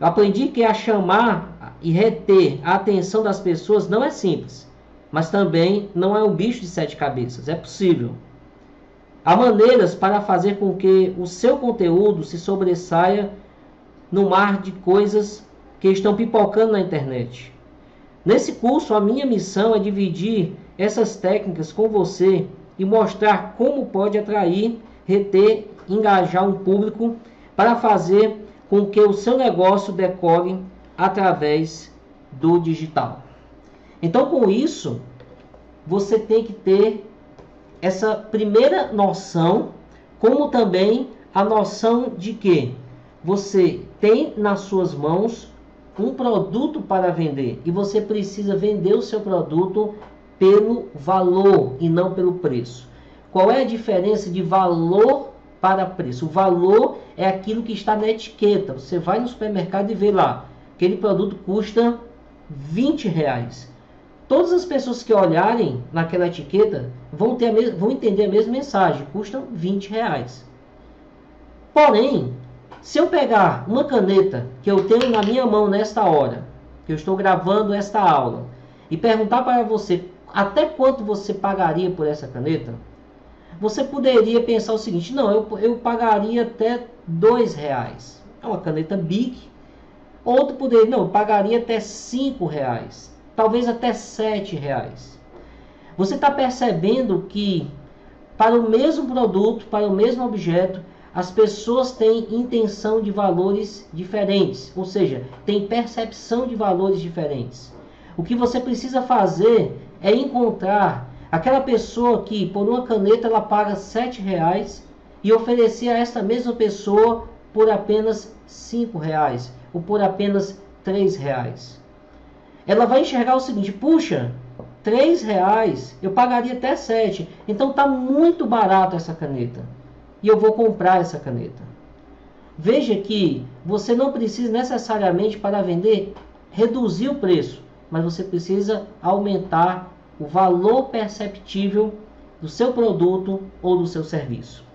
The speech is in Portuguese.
Aprendi que a chamar e reter a atenção das pessoas não é simples, mas também não é um bicho de 7 cabeças, é possível. Há maneiras para fazer com que o seu conteúdo se sobressaia no mar de coisas que estão pipocando na internet. Nesse curso, a minha missão é dividir essas técnicas com você e mostrar como pode atrair, reter, engajar um público para fazer com que o seu negócio decore através do digital. Então, com isso, você tem que ter essa primeira noção, como também a noção de que você tem nas suas mãos um produto para vender e você precisa vender o seu produto pelo valor e não pelo preço. Qual é a diferença de valor para preço? O valor é aquilo que está na etiqueta. Você vai no supermercado e vê lá, aquele produto custa R$20. Todas as pessoas que olharem naquela etiqueta vão entender a mesma mensagem, custa R$20. Porém, se eu pegar uma caneta que eu tenho na minha mão nesta hora, que eu estou gravando esta aula, e perguntar para você até quanto você pagaria por essa caneta, você poderia pensar o seguinte: não, eu pagaria até R$2. É uma caneta BIC. Outro poderia, não, eu pagaria até R$5. Talvez até R$7. Você está percebendo que para o mesmo produto, para o mesmo objeto, as pessoas têm intenção de valores diferentes, ou seja, têm percepção de valores diferentes. O que você precisa fazer é encontrar aquela pessoa que por uma caneta ela paga R$7 e oferecer a essa mesma pessoa por apenas R$5 ou por apenas R$3. Ela vai enxergar o seguinte: puxa, R$3, eu pagaria até R$7. Então está muito barato essa caneta. E eu vou comprar essa caneta. Veja que você não precisa necessariamente, para vender, reduzir o preço. Mas você precisa aumentar o valor perceptível do seu produto ou do seu serviço.